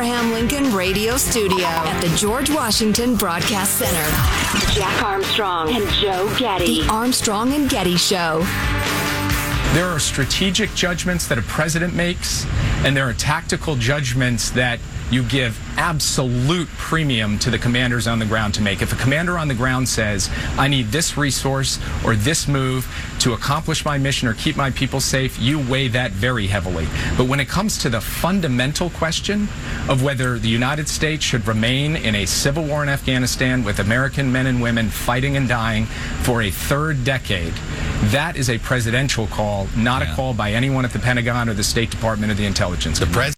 Abraham Lincoln Radio Studio at the George Washington Broadcast Center. Jack Armstrong and Joe Getty. The Armstrong and Getty Show. There are strategic judgments that a president makes, and there are tactical judgments that you give absolute premium to the commanders on the ground to make. If a commander on the ground says, I need this resource or this move to accomplish my mission or keep my people safe, you weigh that very heavily. But when it comes to the fundamental question of whether the United States should remain in a civil war in Afghanistan with American men and women fighting and dying for a third decade, that is a presidential call, not a call by anyone at the Pentagon or the State Department or the Intelligence Community.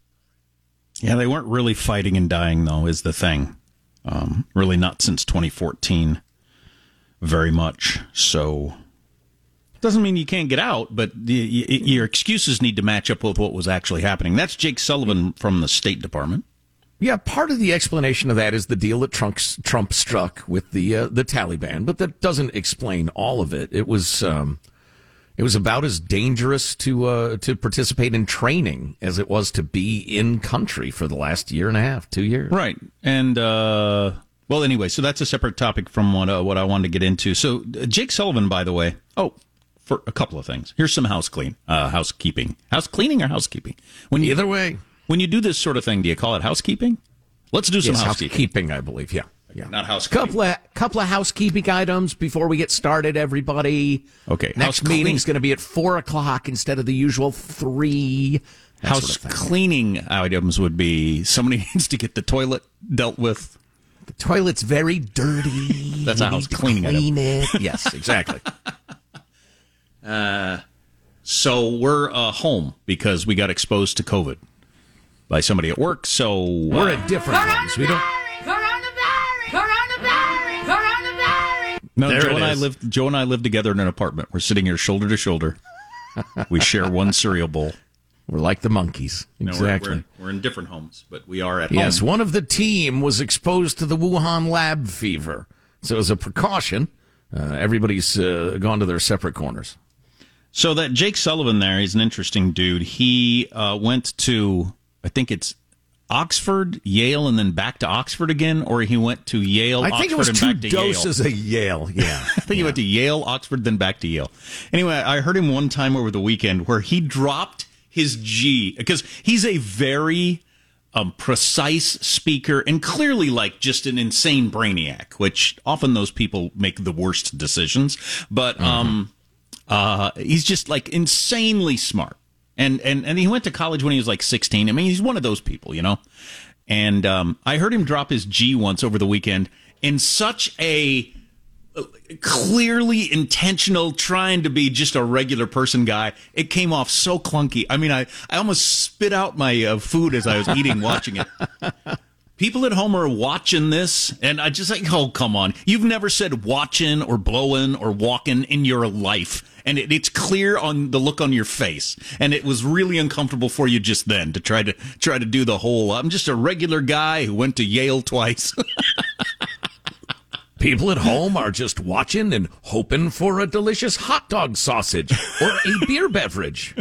Yeah, they weren't really fighting and dying, though, is the thing. Really not since 2014 very much. So doesn't mean you can't get out, but your excuses need to match up with what was actually happening. That's Jake Sullivan from the State Department. Yeah, part of the explanation of that is the deal that Trump struck with the Taliban, but that doesn't explain all of it. It was about as dangerous to participate in training as it was to be in country for the last year and a half, 2 years. Right, and well, anyway, so that's a separate topic from what I wanted to get into. So Jake Sullivan, by the way. Oh, for a couple of things. Here's some housekeeping. House cleaning or housekeeping? Either way. When you do this sort of thing, do you call it housekeeping? Let's do some housekeeping. I believe, yeah. Not housekeeping. Couple of housekeeping items before we get started, everybody. Okay. Next meeting's going to be at 4 o'clock instead of the usual 3. House cleaning items would be somebody needs to get the toilet dealt with. The toilet's very dirty. That's a house cleaning item. Clean it. Yes, exactly. So we're home because we got exposed to COVID. By somebody at work, so we're at different ones. We don't. No, Joe and I live together in an apartment. We're sitting here shoulder to shoulder. We share one cereal bowl. We're like the monkeys. Exactly. No, we're in different homes, but we are at home. Yes, one of the team was exposed to the Wuhan lab fever, so as a precaution, everybody's gone to their separate corners. So that Jake Sullivan there, he's an interesting dude. He went to, I think it's Oxford, Yale, and then back to Oxford again, or he went to Yale, Oxford, and back to Yale. I think it was 2 doses of Yale, yeah. I think he went to Yale, Oxford, then back to Yale. Anyway, I heard him one time over the weekend where he dropped his G, because he's a very precise speaker and clearly like just an insane brainiac, which often those people make the worst decisions. But he's just like insanely smart. And he went to college when he was like 16. I mean, he's one of those people, you know. And I heard him drop his G once over the weekend in such a clearly intentional, trying to be just a regular person guy. It came off so clunky. I mean, I almost spit out my food as I was eating, watching it. People at home are watching this, and I just like, oh, come on. You've never said watching or blowing or walking in your life. And it's clear on the look on your face. And it was really uncomfortable for you just then to try to do the whole, I'm just a regular guy who went to Yale twice. People at home are just watching and hoping for a delicious hot dog sausage or a beer beverage.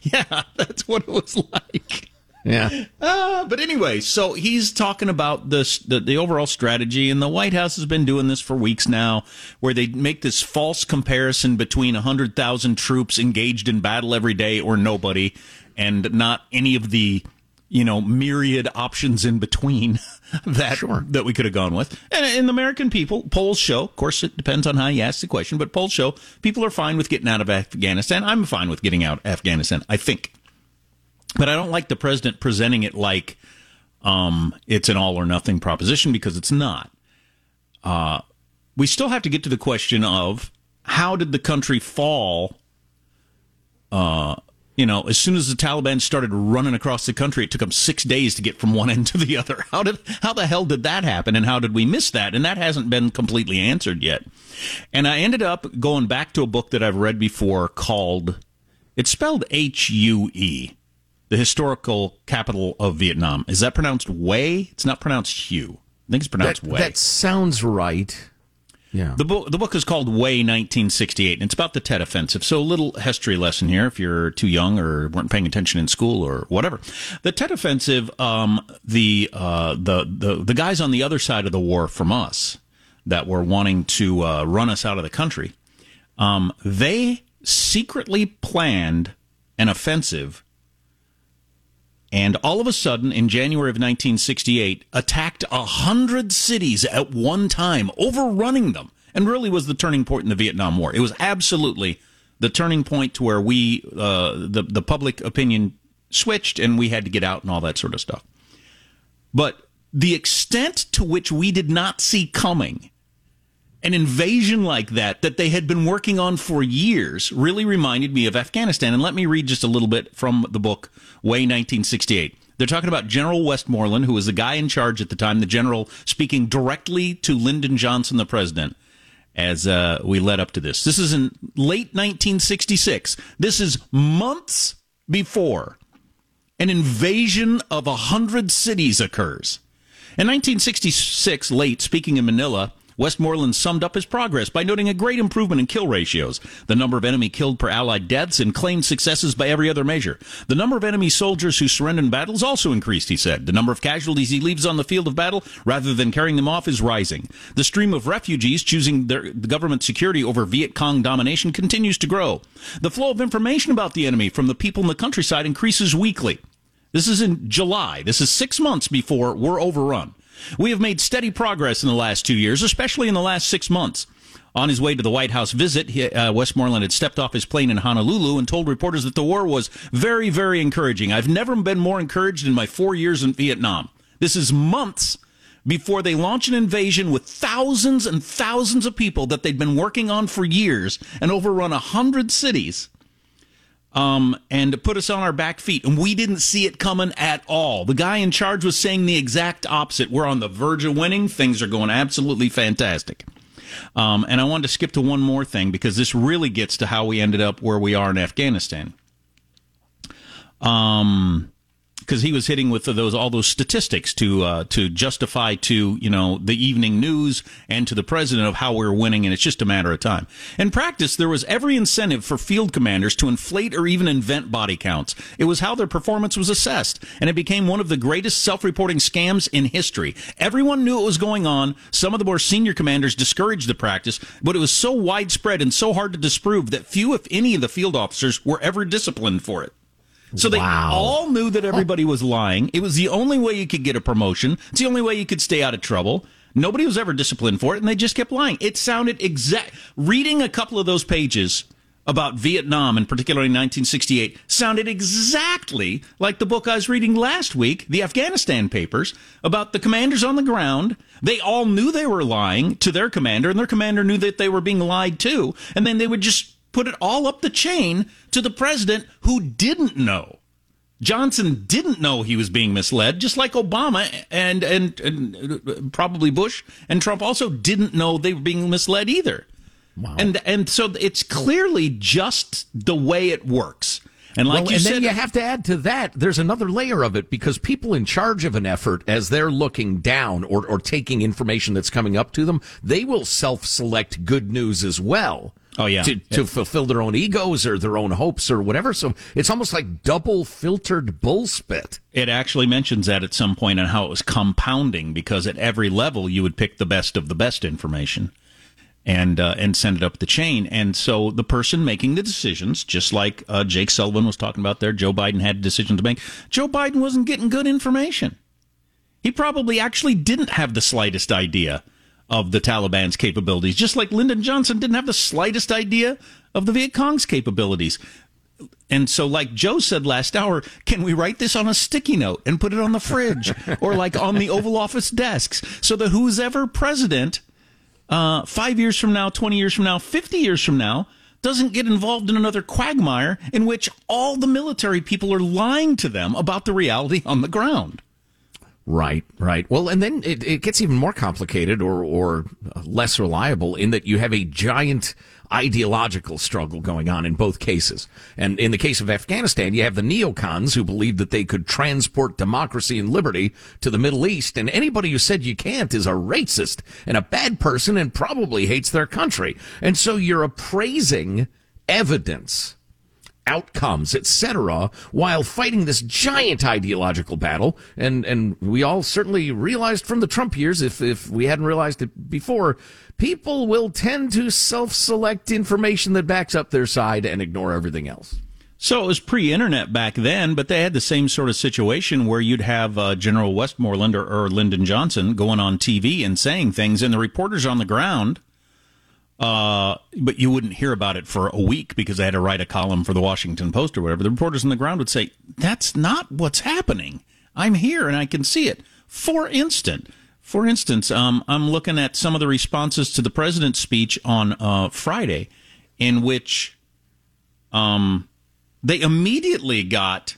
Yeah, that's what it was like. Yeah. But anyway, so he's talking about this, the overall strategy, and the White House has been doing this for weeks now, where they make this false comparison between 100,000 troops engaged in battle every day or nobody, and not any of the, you know, myriad options in between that we could have gone with. And in the American people, polls show, of course, it depends on how you ask the question, but polls show people are fine with getting out of Afghanistan. I'm fine with getting out of Afghanistan, I think. But I don't like the president presenting it like it's an all-or-nothing proposition, because it's not. We still have to get to the question of how did the country fall? As soon as the Taliban started running across the country, it took them 6 days to get from one end to the other. How the hell did that happen, and how did we miss that? And that hasn't been completely answered yet. And I ended up going back to a book that I've read before called, it's spelled Hue. The historical capital of Vietnam. Is that pronounced Way? It's not pronounced Hue. I think it's pronounced Way. That sounds right. Yeah. The book is called Way 1968, and it's about the Tet Offensive. So a little history lesson here if you're too young or weren't paying attention in school or whatever. The Tet Offensive, the guys on the other side of the war from us that were wanting to run us out of the country, they secretly planned an offensive. And all of a sudden, in January of 1968, attacked 100 cities at one time, overrunning them, and really was the turning point in the Vietnam War. It was absolutely the turning point to where we, the public opinion switched, and we had to get out and all that sort of stuff. But the extent to which we did not see coming an invasion like that, that they had been working on for years, really reminded me of Afghanistan. And let me read just a little bit from the book, Way 1968. They're talking about General Westmoreland, who was the guy in charge at the time, the general speaking directly to Lyndon Johnson, the president, as we led up to this. This is in late 1966. This is months before an invasion of 100 cities occurs. In 1966, late, speaking in Manila, Westmoreland summed up his progress by noting a great improvement in kill ratios, the number of enemy killed per Allied deaths, and claimed successes by every other measure. The number of enemy soldiers who surrendered in battles also increased, he said. The number of casualties he leaves on the field of battle, rather than carrying them off, is rising. The stream of refugees choosing the government security over Viet Cong domination continues to grow. The flow of information about the enemy from the people in the countryside increases weekly. This is in July. This is 6 months before we're overrun. We have made steady progress in the last 2 years, especially in the last 6 months. On his way to the White House visit, Westmoreland had stepped off his plane in Honolulu and told reporters that the war was very, very encouraging. I've never been more encouraged in my 4 years in Vietnam. This is months before they launch an invasion with thousands and thousands of people that they'd been working on for years and overrun 100 cities. And to put us on our back feet. And we didn't see it coming at all. The guy in charge was saying the exact opposite. We're on the verge of winning. Things are going absolutely fantastic. And I wanted to skip to one more thing because this really gets to how we ended up where we are in Afghanistan. Because he was hitting with all those statistics to justify to, you know, the evening news and to the president of how we're winning, and it's just a matter of time. In practice, there was every incentive for field commanders to inflate or even invent body counts. It was how their performance was assessed, and it became one of the greatest self-reporting scams in history. Everyone knew it was going on. Some of the more senior commanders discouraged the practice, but it was so widespread and so hard to disprove that few, if any, of the field officers were ever disciplined for it. So they all knew that everybody was lying. It was the only way you could get a promotion. It's the only way you could stay out of trouble. Nobody was ever disciplined for it, and they just kept lying. It sounded exact. Reading a couple of those pages about Vietnam, and particularly 1968, sounded exactly like the book I was reading last week, the Afghanistan papers, about the commanders on the ground. They all knew they were lying to their commander, and their commander knew that they were being lied to, and then they would just put it all up the chain to the president, who didn't know. Johnson didn't know he was being misled, just like Obama and probably Bush and Trump also didn't know they were being misled either. Wow. And so it's clearly just the way it works. And like you said, then you have to add to that, there's another layer of it, because people in charge of an effort, as they're looking down or taking information that's coming up to them, they will self-select good news as well. Oh, yeah. To fulfill their own egos or their own hopes or whatever. So it's almost like double filtered bullspit. It actually mentions that at some point on how it was compounding, because at every level you would pick the best of the best information and send it up the chain. And so the person making the decisions, just like Jake Sullivan was talking about there, Joe Biden had a decision to make. Joe Biden wasn't getting good information. He probably actually didn't have the slightest idea of the Taliban's capabilities, just like Lyndon Johnson didn't have the slightest idea of the Viet Cong's capabilities. And so, like Joe said last hour, can we write this on a sticky note and put it on the fridge or like on the Oval Office desks so that who's ever president 5 years from now, 20 years from now, 50 years from now doesn't get involved in another quagmire in which all the military people are lying to them about the reality on the ground? Right. Well, and then it gets even more complicated or less reliable in that you have a giant ideological struggle going on in both cases. And in the case of Afghanistan, you have the neocons who believed that they could transport democracy and liberty to the Middle East. And anybody who said you can't is a racist and a bad person and probably hates their country. And so you're appraising evidence, outcomes, etc., while fighting this giant ideological battle. And we all certainly realized from the Trump years, if we hadn't realized it before, people will tend to self-select information that backs up their side and ignore everything else. So it was pre-internet back then, but they had the same sort of situation where you'd have General Westmoreland or Lyndon Johnson going on TV and saying things, and the reporters on the ground, but you wouldn't hear about it for a week because they had to write a column for the Washington Post or whatever. The reporters on the ground would say, that's not what's happening. I'm here and I can see it. For instance, I'm looking at some of the responses to the president's speech on Friday, in which they immediately got...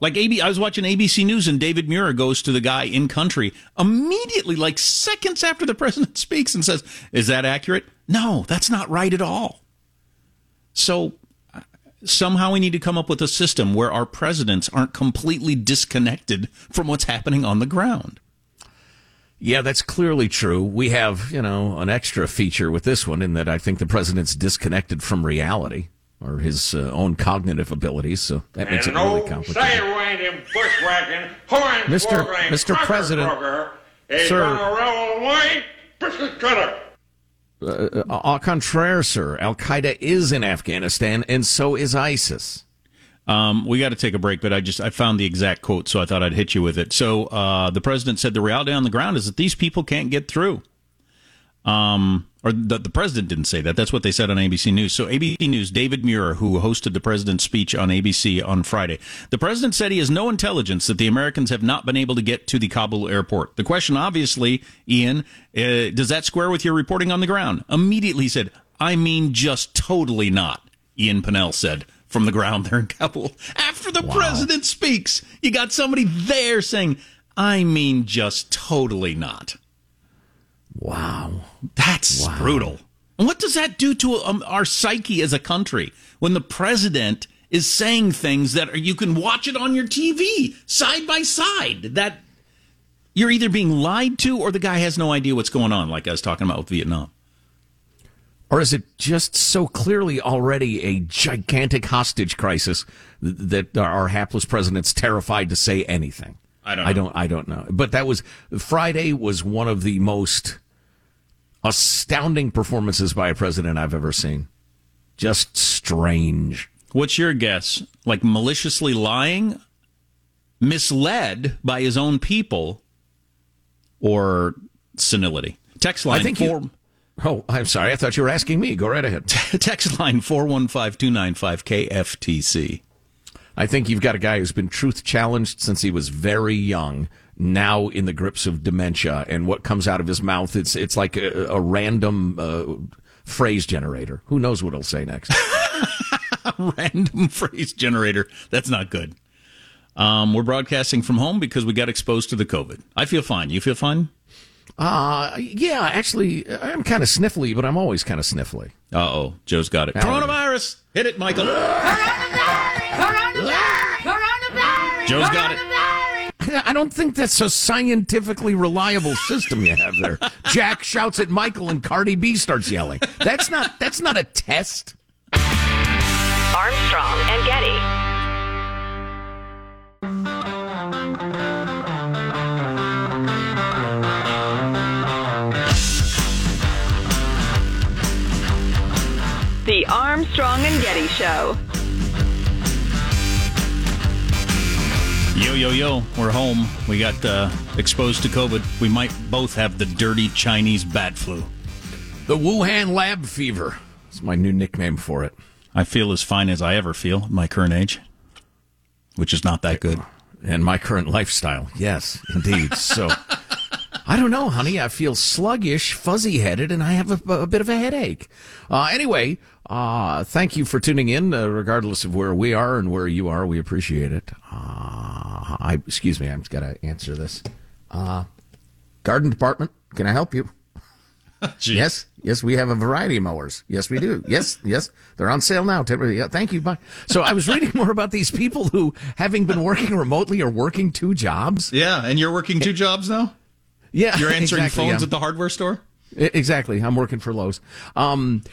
Like, I was watching ABC News, and David Muir goes to the guy in country immediately, like seconds after the president speaks, and says, is that accurate? No, that's not right at all. So somehow we need to come up with a system where our presidents aren't completely disconnected from what's happening on the ground. Yeah, that's clearly true. We have, an extra feature with this one in that I think the president's disconnected from reality, or his own cognitive abilities, so that makes it really complicated. Mr. President, sir, au contraire, sir, Al-Qaeda is in Afghanistan, and so is ISIS. We got to take a break, but I found the exact quote, so I thought I'd hit you with it. So the president said the reality on the ground is that these people can't get through. The president didn't say that. That's what they said on ABC News. So ABC News, David Muir, who hosted the president's speech on ABC on Friday. The president said he has no intelligence that the Americans have not been able to get to the Kabul airport. The question, obviously, Ian, does that square with your reporting on the ground? Immediately he said, I mean, just totally not, Ian Pennell said from the ground there in Kabul. After the president speaks, you got somebody there saying, I mean, just totally not. Wow. That's brutal. And what does that do to our psyche as a country when the president is saying things that you can watch it on your TV side by side, that you're either being lied to or the guy has no idea what's going on, like I was talking about with Vietnam? Or is it just so clearly already a gigantic hostage crisis that our hapless president's terrified to say anything? I don't know. But Friday was one of the most astounding performances by a president I've ever seen. Just strange. What's your guess? Like maliciously lying, misled by his own people, or senility? Text line. I'm sorry. I thought you were asking me. Go right ahead. Text line 415-295-KFTC. I think you've got a guy who's been truth-challenged since he was very young, now in the grips of dementia, and what comes out of his mouth, it's like a random phrase generator. Who knows what he'll say next? Random phrase generator. That's not good. We're broadcasting from home because we got exposed to the COVID. I feel fine. You feel fine? Yeah, actually, I'm kind of sniffly, but I'm always kind of sniffly. Uh-oh, Joe's got it. Coronavirus! Hit it, Michael. Coronavirus! Joe's got it. I don't think that's a scientifically reliable system you have there. Jack shouts at Michael and Cardi B starts yelling. That's not a test. Armstrong and Getty. The Armstrong and Getty Show. Yo. We're home. We got exposed to COVID. We might both have the dirty Chinese bat flu. The Wuhan lab fever. It's my new nickname for it. I feel as fine as I ever feel at my current age, which is not that good. And my current lifestyle. Yes, indeed. So... I don't know, honey. I feel sluggish, fuzzy-headed, and I have a bit of a headache. Anyway, thank you for tuning in, regardless of where we are and where you are. We appreciate it. Excuse me, I've got to answer this. Garden Department, can I help you? Yes, we have a variety of mowers. Yes, we do. Yes, they're on sale now. Thank you. Bye. So I was reading more about these people who, having been working remotely, are working two jobs. Yeah, and you're working two jobs now? Yeah. You're answering phones at the hardware store? Exactly. I'm working for Lowe's. And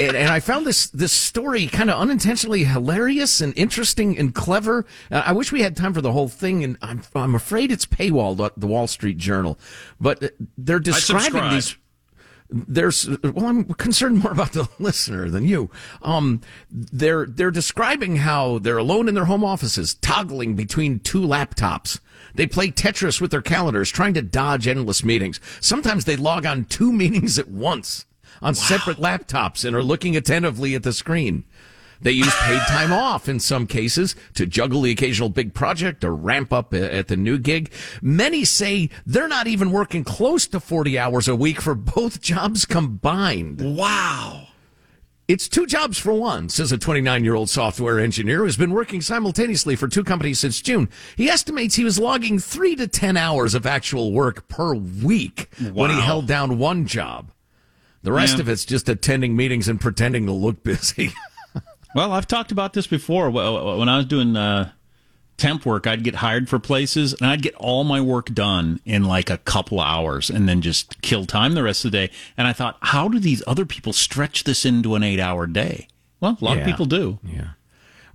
I found this story kind of unintentionally hilarious and interesting and clever. I wish we had time for the whole thing, and I'm afraid it's paywalled, the Wall Street Journal. But they're describing these... I'm concerned more about the listener than you. They're describing how they're alone in their home offices, toggling between two laptops. They play Tetris with their calendars, trying to dodge endless meetings. Sometimes they log on two meetings at once on separate laptops and are looking attentively at the screen. They use paid time off in some cases to juggle the occasional big project or ramp up at the new gig. Many say they're not even working close to 40 hours a week for both jobs combined. Wow. It's two jobs for one, says a 29-year-old software engineer who's been working simultaneously for two companies since June. He estimates he was logging 3 to 10 hours of actual work per week when he held down one job. The rest of it's just attending meetings and pretending to look busy. Well, I've talked about this before. When I was doing temp work, I'd get hired for places, and I'd get all my work done in like a couple hours and then just kill time the rest of the day. And I thought, how do these other people stretch this into an 8-hour day? Well, a lot of people do. Yeah.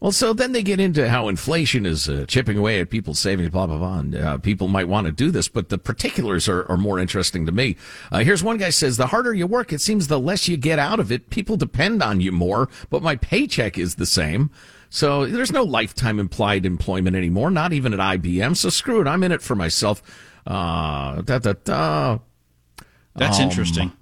Well, so then they get into how inflation is chipping away at people's savings, blah, blah, blah. And, people might want to do this, but the particulars are more interesting to me. Here's one guy says, the harder you work, it seems the less you get out of it. People depend on you more, but my paycheck is the same. So there's no lifetime implied employment anymore, not even at IBM. So screw it. I'm in it for myself. That's interesting.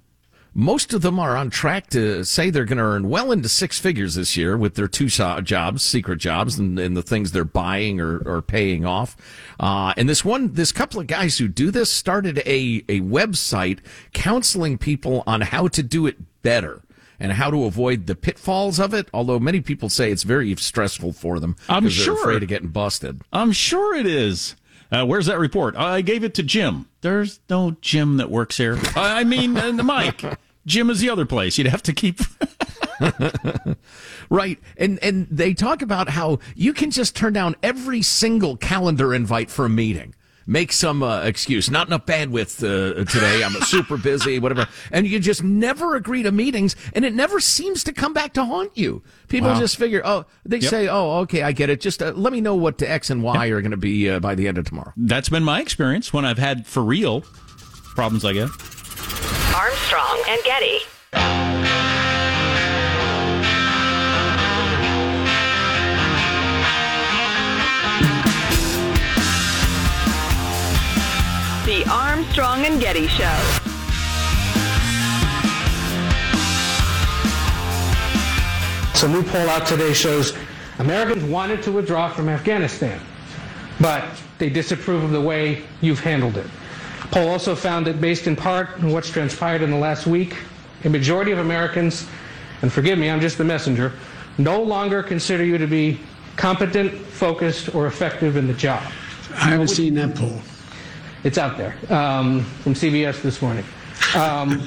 Most of them are on track to say they're going to earn well into six figures this year with their two jobs, secret jobs, and the things they're buying or paying off. And this couple of guys who do this started a website counseling people on how to do it better and how to avoid the pitfalls of it, although many people say it's very stressful for them. I'm sure. They're afraid of getting busted. I'm sure it is. Where's that report? I gave it to Jim. There's no Jim that works here. I mean, Mike. Jim is the other place. You'd have to keep... Right. And they talk about how you can just turn down every single calendar invite for a meeting. Make some excuse. Not enough bandwidth today. I'm super busy, whatever. And you just never agree to meetings, and it never seems to come back to haunt you. People just figure, say, okay, I get it. Just let me know what the X and Y are going to be by the end of tomorrow. That's been my experience when I've had, for real, problems like that. Armstrong and Getty. The Armstrong and Getty Show. So a new poll out today shows Americans wanted to withdraw from Afghanistan, but they disapprove of the way you've handled it. The poll also found that based in part on what's transpired in the last week, a majority of Americans, and forgive me, I'm just the messenger, no longer consider you to be competent, focused, or effective in the job. I haven't seen that poll. It's out there from CBS this morning.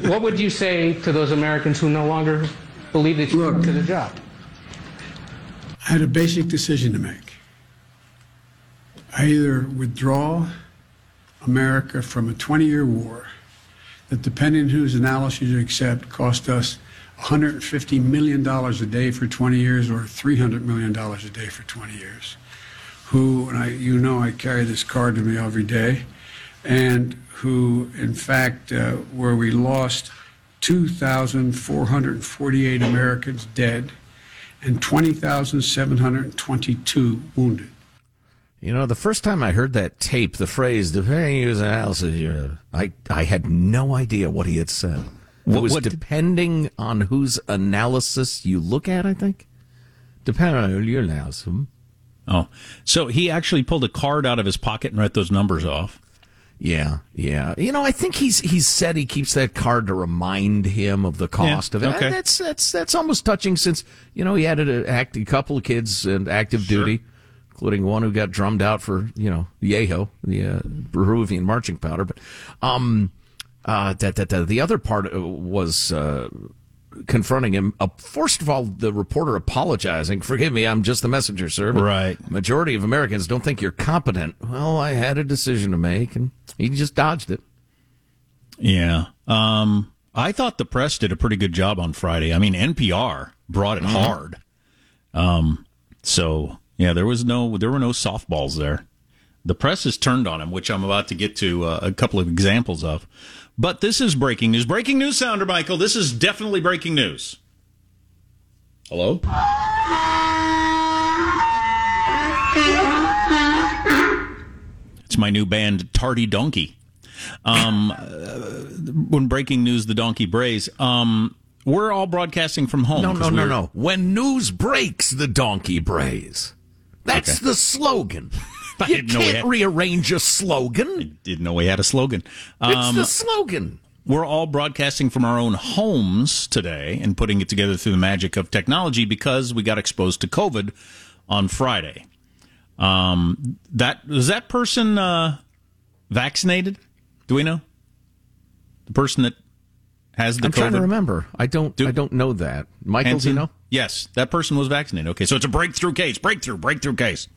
What would you say to those Americans who no longer believe that you're up to the job? I had a basic decision to make. I either withdraw America from a 20-year war that, depending on whose analysis you accept, cost us $150 million a day for 20 years or $300 million a day for 20 years. I carry this card with me every day. And who, in fact, where we lost 2,448 Americans dead and 20,722 wounded. You know, the first time I heard that tape, the phrase, depending on whose analysis you... I had no idea what he had said. It was depending on whose analysis you look at, I think. Depending on your analysis. Oh, so he actually pulled a card out of his pocket and wrote those numbers off. Yeah. You know, I think he's said he keeps that card to remind him of the cost of it. Okay. That's almost touching, since, you know, he had a couple of kids in active duty, including one who got drummed out for, you know, Yeho, the Peruvian marching powder. But the other part was confronting him. First of all, the reporter apologizing. "Forgive me, I'm just the messenger, sir. But right. Majority of Americans don't think you're competent." "Well, I had a decision to make," and he just dodged it. Yeah. I thought the press did a pretty good job on Friday. I mean, NPR brought it hard. So, yeah, there were no softballs there. The press has turned on him, which I'm about to get to a couple of examples of. But this is breaking news. Breaking news, Sounder Michael. This is definitely breaking news. Hello? It's my new band, Tardy Donkey. When breaking news, the donkey brays. We're all broadcasting from home. No. When news breaks, the donkey brays. That's the slogan. You can't rearrange a slogan. I didn't know we had a slogan. It's the slogan. We're all broadcasting from our own homes today and putting it together through the magic of technology, because we got exposed to COVID on Friday. Was that person vaccinated? Do we know? The person that has the COVID? I'm trying to remember. I don't know that. Michael, Hansen? Do you know? Yes, that person was vaccinated. Okay, so it's a breakthrough case. Breakthrough case.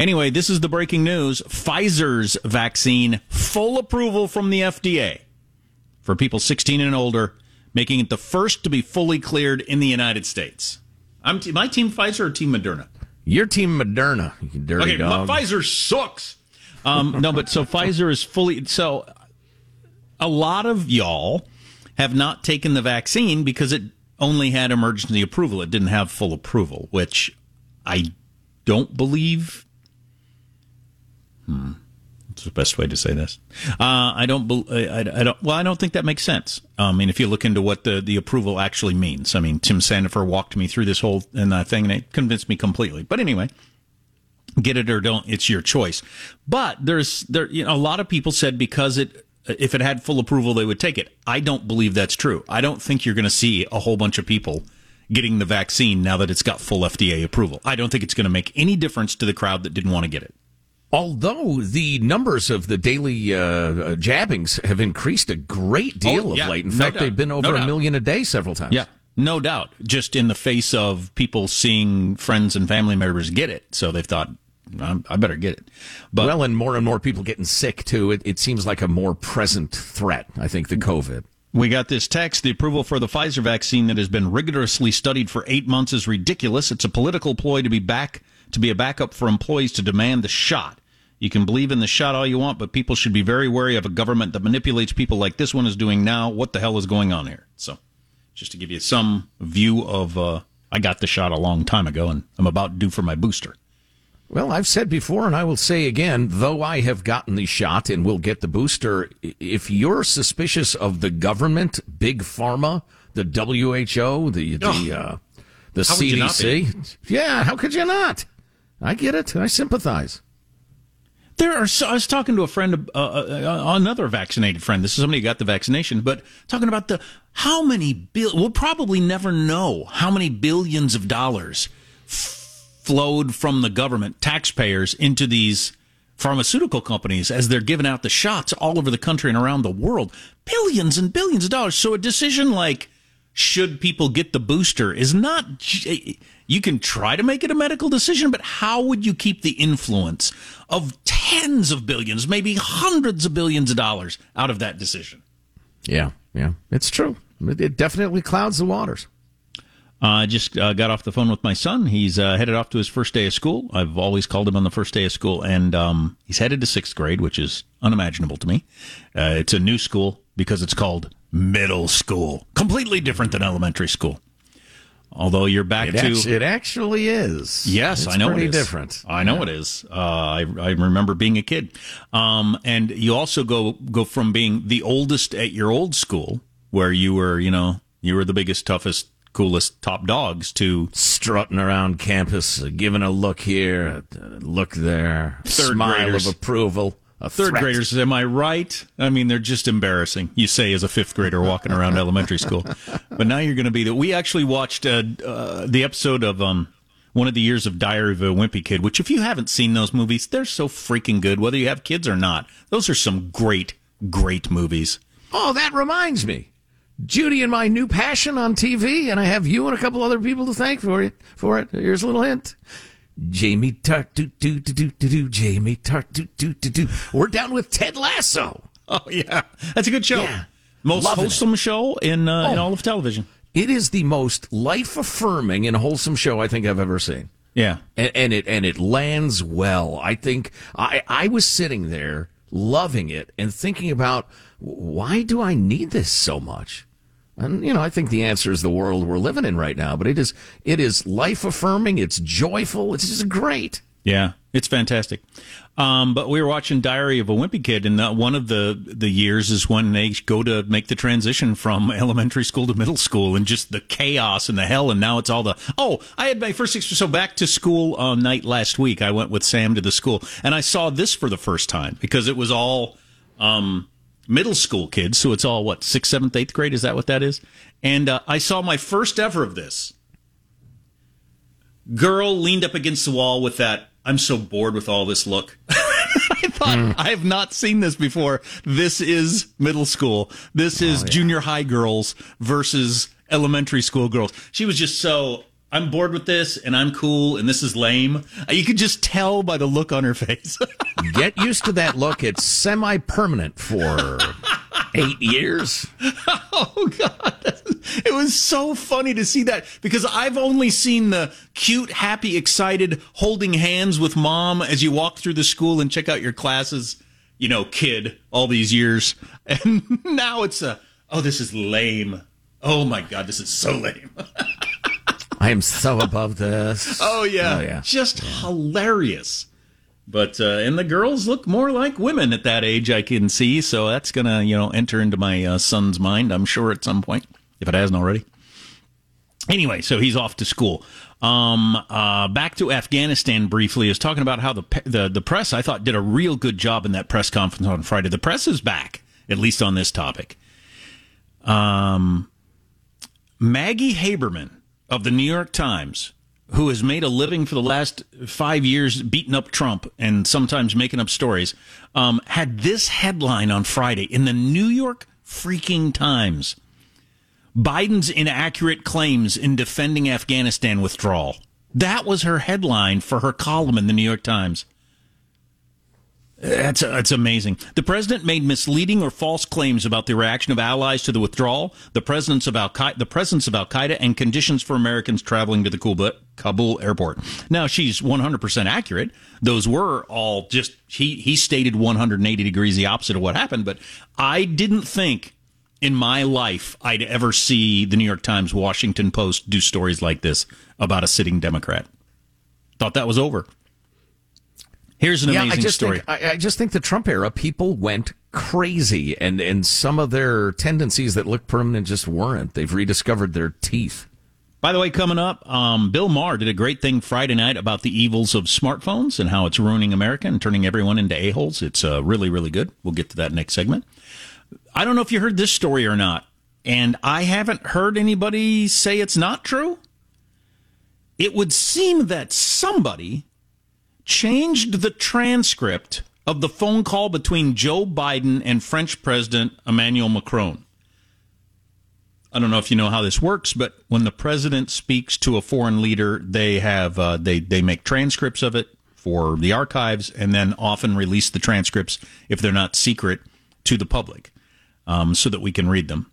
Anyway, this is the breaking news. Pfizer's vaccine, full approval from the FDA for people 16 and older, making it the first to be fully cleared in the United States. Am I team Pfizer or team Moderna? Your team Moderna, you dirty dog. Okay, Pfizer sucks. No, but so Pfizer is fully... So a lot of y'all have not taken the vaccine because it only had emergency approval. It didn't have full approval, which I don't believe. What's the best way to say this? I don't. Well, I don't think that makes sense. And if you look into what the approval actually means, I mean, Tim Sandifer walked me through this whole thing, and it convinced me completely. But anyway, get it or don't. It's your choice. But a lot of people said because if it had full approval, they would take it. I don't believe that's true. I don't think you're going to see a whole bunch of people getting the vaccine now that it's got full FDA approval. I don't think it's going to make any difference to the crowd that didn't want to get it. Although the numbers of the daily jabbings have increased a great deal of late. In fact, they've been over a million a day several times. Yeah, no doubt. Just in the face of people seeing friends and family members get it. So they've thought, I better get it. But, well, and more people getting sick, too. It seems like a more present threat, I think, the COVID. We got this text. The approval for the Pfizer vaccine that has been rigorously studied for 8 months is ridiculous. It's a political ploy to be a backup for employees to demand the shot. You can believe in the shot all you want, but people should be very wary of a government that manipulates people like this one is doing now. What the hell is going on here? So just to give you some view of, I got the shot a long time ago, and I'm about due for my booster. Well, I've said before, and I will say again, though I have gotten the shot and will get the booster, if you're suspicious of the government, Big Pharma, the WHO, the CDC, how could you not? I get it. I sympathize. I was talking to a friend, another vaccinated friend. This is somebody who got the vaccination, but talking about we'll probably never know how many billions of dollars flowed from the government, taxpayers, into these pharmaceutical companies as they're giving out the shots all over the country and around the world. Billions and billions of dollars. So a decision like, should people get the booster, is not... You can try to make it a medical decision, but how would you keep the influence of tens of billions, maybe hundreds of billions of dollars out of that decision? Yeah. It's true. It definitely clouds the waters. I just got off the phone with my son. He's headed off to his first day of school. I've always called him on the first day of school. And he's headed to 6th grade, which is unimaginable to me. It's a new school because it's called middle school. Completely different than elementary school. Although you're back it actually is. Yes, I know it is. It's pretty different. I know it is. I remember being a kid. And you also go from being the oldest at your old school, where you were the biggest, toughest, coolest top dogs, to strutting around campus, giving a look here, a look there, third smile graders of approval, Third graders, am I right? I mean, they're just embarrassing, you say as a fifth grader walking around elementary school. But now you're going to be that. We actually watched the episode of one of the years of Diary of a Wimpy Kid, which if you haven't seen those movies, they're so freaking good, whether you have kids or not. Those are some great, great movies. Oh, that reminds me. Judy and My New Passion on TV, and I have you and a couple other people to thank for it. Here's a little hint. Jamie Tartt, Jamie Tartt, We're down with Ted Lasso. Oh, yeah. That's a good show. Yeah. Most wholesome show in all of television. It is the most life-affirming and wholesome show I think I've ever seen. Yeah. And it lands well. I think I was sitting there loving it and thinking about, why do I need this so much? And, I think the answer is the world we're living in right now. But it is life-affirming. It's joyful. It's just great. Yeah, it's fantastic. But we were watching Diary of a Wimpy Kid, and one of the years is when they go to make the transition from elementary school to middle school, and just the chaos and the hell, and now it's all the... Oh, I had my first back-to-school night last week. I went with Sam to the school, and I saw this for the first time, because it was all... middle school kids, so it's all, 6th, 7th, 8th grade? Is that what that is? And I saw my first ever of this. Girl leaned up against the wall with that, I'm so bored with all this look. I thought, I have not seen this before. This is middle school. This is junior high girls versus elementary school girls. She was just so... I'm bored with this, and I'm cool, and this is lame. You could just tell by the look on her face. Get used to that look. It's semi-permanent for 8 years. Oh, God. It was so funny to see that, because I've only seen the cute, happy, excited, holding hands with mom as you walk through the school and check out your classes, kid, all these years. And now it's this is lame. Oh, my God, this is so lame. I am so above this. Oh, yeah. Oh, yeah. Just hilarious. But, and the girls look more like women at that age, I can see. So that's going to, enter into my son's mind, I'm sure, at some point, if it hasn't already. Anyway, so he's off to school. Back to Afghanistan briefly. Is talking about how the press, I thought, did a real good job in that press conference on Friday. The press is back, at least on this topic. Maggie Haberman of the New York Times, who has made a living for the last 5 years beating up Trump and sometimes making up stories, had this headline on Friday in the New York freaking Times. Biden's inaccurate claims in defending Afghanistan withdrawal. That was her headline for her column in the New York Times. That's amazing. The president made misleading or false claims about the reaction of allies to the withdrawal, the presence of al-Qaeda, and conditions for Americans traveling to the Kabul airport. Now, she's 100% accurate. Those were all just, he stated 180 degrees the opposite of what happened, but I didn't think in my life I'd ever see the New York Times, Washington Post do stories like this about a sitting Democrat. Thought that was over. Here's an amazing story. I just think the Trump era, people went crazy, and some of their tendencies that looked permanent just weren't. They've rediscovered their teeth. By the way, coming up, Bill Maher did a great thing Friday night about the evils of smartphones and how it's ruining America and turning everyone into a-holes. It's really, really good. We'll get to that next segment. I don't know if you heard this story or not, and I haven't heard anybody say it's not true. It would seem that somebody changed the transcript of the phone call between Joe Biden and French President Emmanuel Macron. I don't know if you know how this works, but when the president speaks to a foreign leader, they have they make transcripts of it for the archives and then often release the transcripts, if they're not secret, to the public so that we can read them.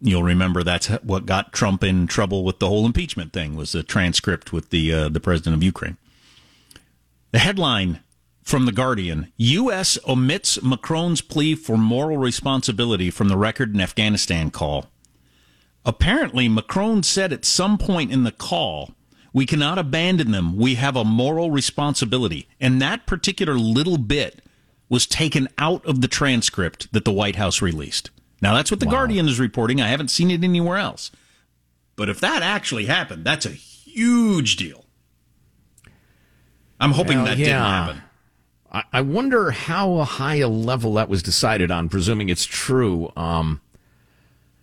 You'll remember that's what got Trump in trouble with the whole impeachment thing, was the transcript with the president of Ukraine. The headline from The Guardian, U.S. omits Macron's plea for moral responsibility from the record in Afghanistan call. Apparently, Macron said at some point in the call, we cannot abandon them. We have a moral responsibility. And that particular little bit was taken out of the transcript that the White House released. Now, that's what The Guardian is reporting. I haven't seen it anywhere else. But if that actually happened, that's a huge deal. I'm hoping that didn't happen. I wonder how high a level that was decided on, presuming it's true.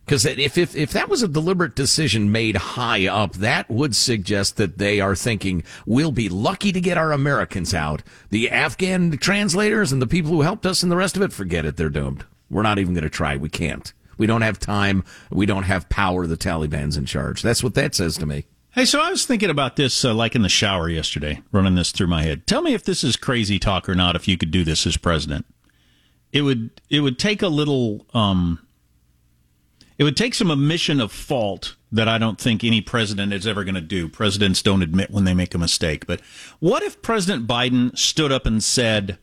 Because if that was a deliberate decision made high up, that would suggest that they are thinking, we'll be lucky to get our Americans out. The Afghan translators and the people who helped us and the rest of it, forget it. They're doomed. We're not even going to try. We can't. We don't have time. We don't have power. The Taliban's in charge. That's what that says to me. Hey, so I was thinking about this like in the shower yesterday, running this through my head. Tell me if this is crazy talk or not, if you could do this as president. It would take a little... It would take some admission of fault that I don't think any president is ever going to do. Presidents don't admit when they make a mistake. But what if President Biden stood up and said,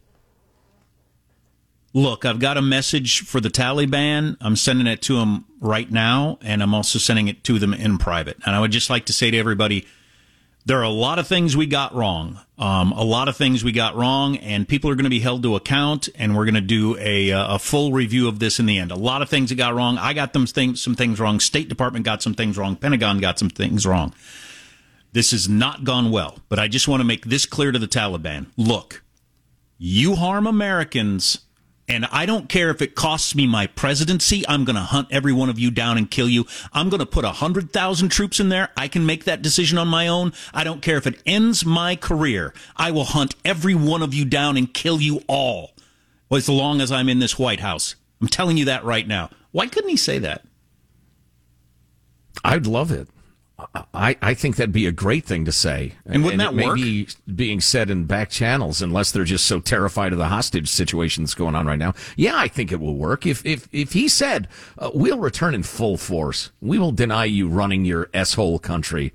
look, I've got a message for the Taliban. I'm sending it to them right now, and I'm also sending it to them in private. And I would just like to say to everybody, there are a lot of things we got wrong. And people are going to be held to account, and we're going to do a full review of this in the end. A lot of things that got wrong. I got some things wrong. State Department got some things wrong. Pentagon got some things wrong. This has not gone well, but I just want to make this clear to the Taliban. Look, you harm Americans, and I don't care if it costs me my presidency. I'm going to hunt every one of you down and kill you. I'm going to put 100,000 troops in there. I can make that decision on my own. I don't care if it ends my career. I will hunt every one of you down and kill you all as long as I'm in this White House. I'm telling you that right now. Why couldn't he say that? I'd love it. I think that'd be a great thing to say. And wouldn't that work? Maybe being said in back channels, unless they're just so terrified of the hostage situation that's going on right now. Yeah, I think it will work. If he said, we'll return in full force. We will deny you running your asshole country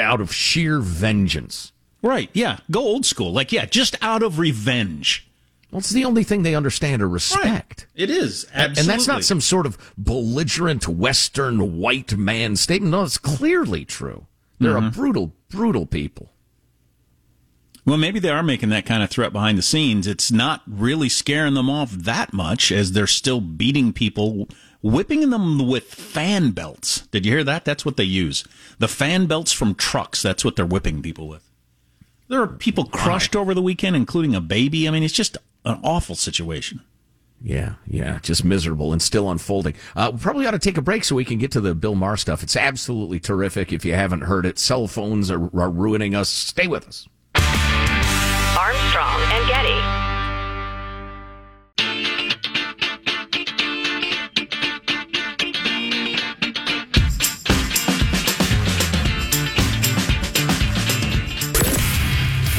out of sheer vengeance. Right, yeah. Go old school. Like, yeah, just out of revenge. Well, it's the only thing they understand or respect. Right. It is, absolutely. And that's not some sort of belligerent Western white man statement. No, it's clearly true. They're a brutal, brutal people. Well, maybe they are making that kind of threat behind the scenes. It's not really scaring them off that much, as they're still beating people, whipping them with fan belts. Did you hear that? That's what they use. The fan belts from trucks, that's what they're whipping people with. There are people crushed over the weekend, including a baby. I mean, it's just an awful situation. Yeah, just miserable and still unfolding. We probably ought to take a break so we can get to the Bill Maher stuff. It's absolutely terrific. If you haven't heard it, cell phones are ruining us. Stay with us. Armstrong and Getty.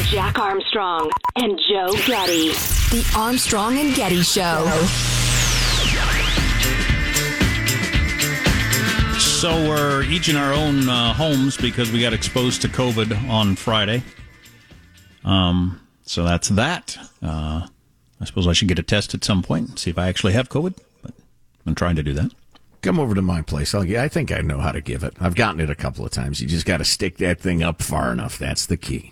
Jack Armstrong and Joe Getty. The Armstrong and Getty Show. So we're each in our own homes because we got exposed to COVID on Friday. So that's that. I suppose I should get a test at some point and see if I actually have COVID. But I'm trying to do that. Come over to my place. I think I know how to give it. I've gotten it a couple of times. You just got to stick that thing up far enough. That's the key.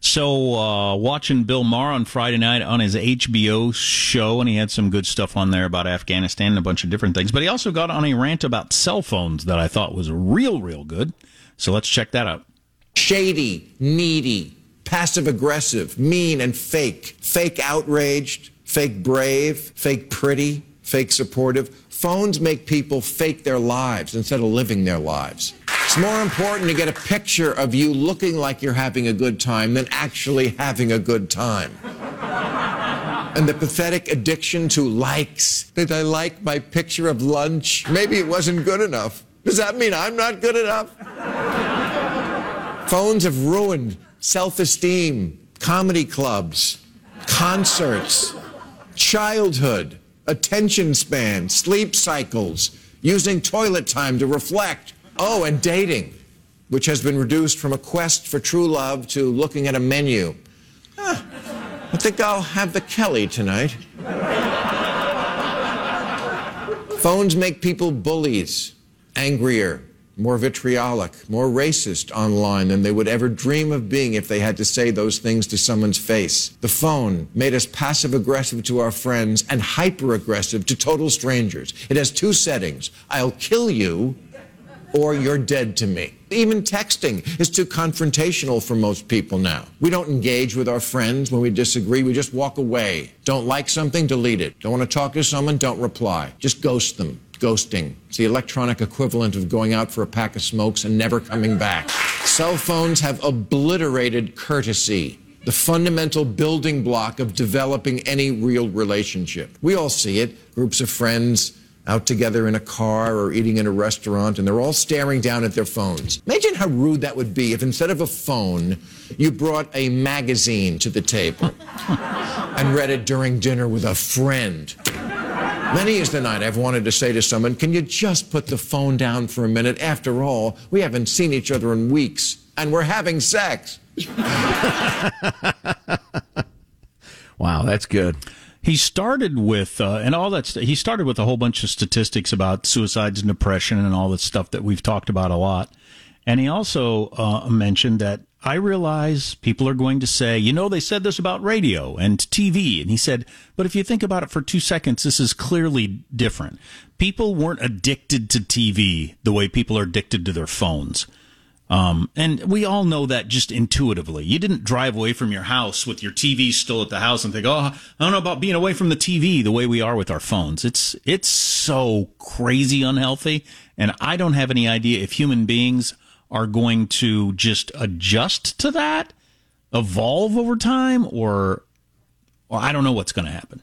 So, watching Bill Maher on Friday night on his HBO show, and he had some good stuff on there about Afghanistan and a bunch of different things. But he also got on a rant about cell phones that I thought was real good. So let's check that out. Shady, needy, passive-aggressive, mean and fake. Fake outraged, fake brave, fake pretty, fake supportive. Phones make people fake their lives instead of living their lives. It's more important to get a picture of you looking like you're having a good time than actually having a good time. And the pathetic addiction to likes. Did I like my picture of lunch? Maybe it wasn't good enough. Does that mean I'm not good enough? Phones have ruined self-esteem, comedy clubs, concerts, childhood, attention span, sleep cycles, using toilet time to reflect. Oh, and dating, which has been reduced from a quest for true love to looking at a menu. I think I'll have the Kelly tonight. Phones make people bullies, angrier, more vitriolic, more racist online than they would ever dream of being if they had to say those things to someone's face. The phone made us passive-aggressive to our friends and hyper-aggressive to total strangers. It has two settings. I'll kill you. or you're dead to me. Even texting is too confrontational for most people now. We don't engage with our friends when we disagree. We just walk away. Don't like something? Delete it. Don't want to talk to someone? Don't reply. Just ghost them. Ghosting. It's the electronic equivalent of going out for a pack of smokes and never coming back. Cell phones have obliterated courtesy, the fundamental building block of developing any real relationship. We all see it. Groups of friends out together in a car or eating in a restaurant, and they're all staring down at their phones. Imagine how rude that would be if instead of a phone, you brought a magazine to the table and read it during dinner with a friend. Many is the night I've wanted to say to someone, can you just put the phone down for a minute? After all, we haven't seen each other in weeks, and we're having sex. Wow, that's good. He started with, and all that he started with a whole bunch of statistics about suicides and depression and all that stuff that we've talked about a lot. And he also mentioned that I realize people are going to say, you know, they said this about radio and TV. And he said, but if you think about it for 2 seconds, this is clearly different. People weren't addicted to TV the way people are addicted to their phones. And we all know that just intuitively. You didn't drive away from your house with your TV still at the house and think, oh, I don't know about being away from the TV the way we are with our phones. It's so crazy unhealthy. And I don't have any idea if human beings are going to just adjust to that, evolve over time, or I don't know what's going to happen.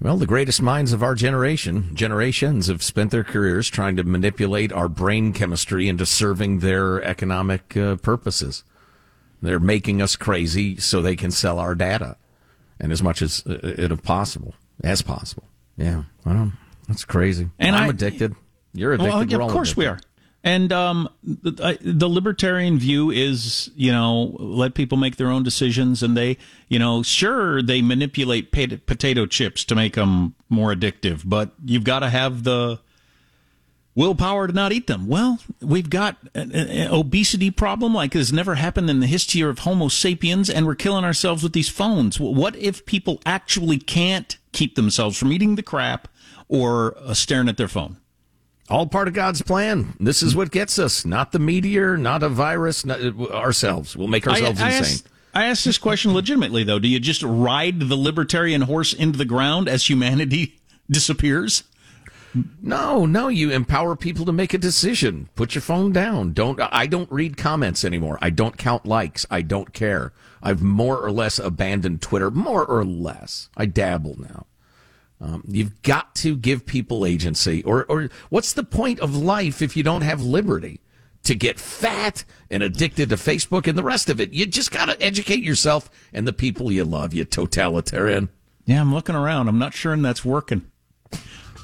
Well, the greatest minds of our generations have spent their careers trying to manipulate our brain chemistry into serving their economic purposes. They're making us crazy so they can sell our data, and as much as possible. Yeah, I don't. That's crazy. And I'm addicted. You're addicted. Well, yeah, of course we are. And the libertarian view is, you know, let people make their own decisions, and they, you know, sure, they manipulate potato chips to make them more addictive, but you've got to have the willpower to not eat them. Well, we've got an obesity problem like has never happened in the history of Homo sapiens, and we're killing ourselves with these phones. What if people actually can't keep themselves from eating the crap or staring at their phone? All part of God's plan. This is what gets us, not the meteor, not a virus, not ourselves. We'll make ourselves insane. I asked this question legitimately, though. Do you just ride the libertarian horse into the ground as humanity disappears? No. You empower people to make a decision. Put your phone down. I don't read comments anymore. I don't count likes. I don't care. I've more or less abandoned Twitter. More or less. I dabble now. You've got to give people agency, or what's the point of life if you don't have liberty to get fat and addicted to Facebook and the rest of it? You just got to educate yourself and the people you love, you totalitarian. Yeah, I'm looking around. I'm not sure that's working.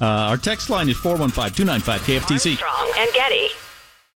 Our text line is 415-295-KFTC. Armstrong and Getty.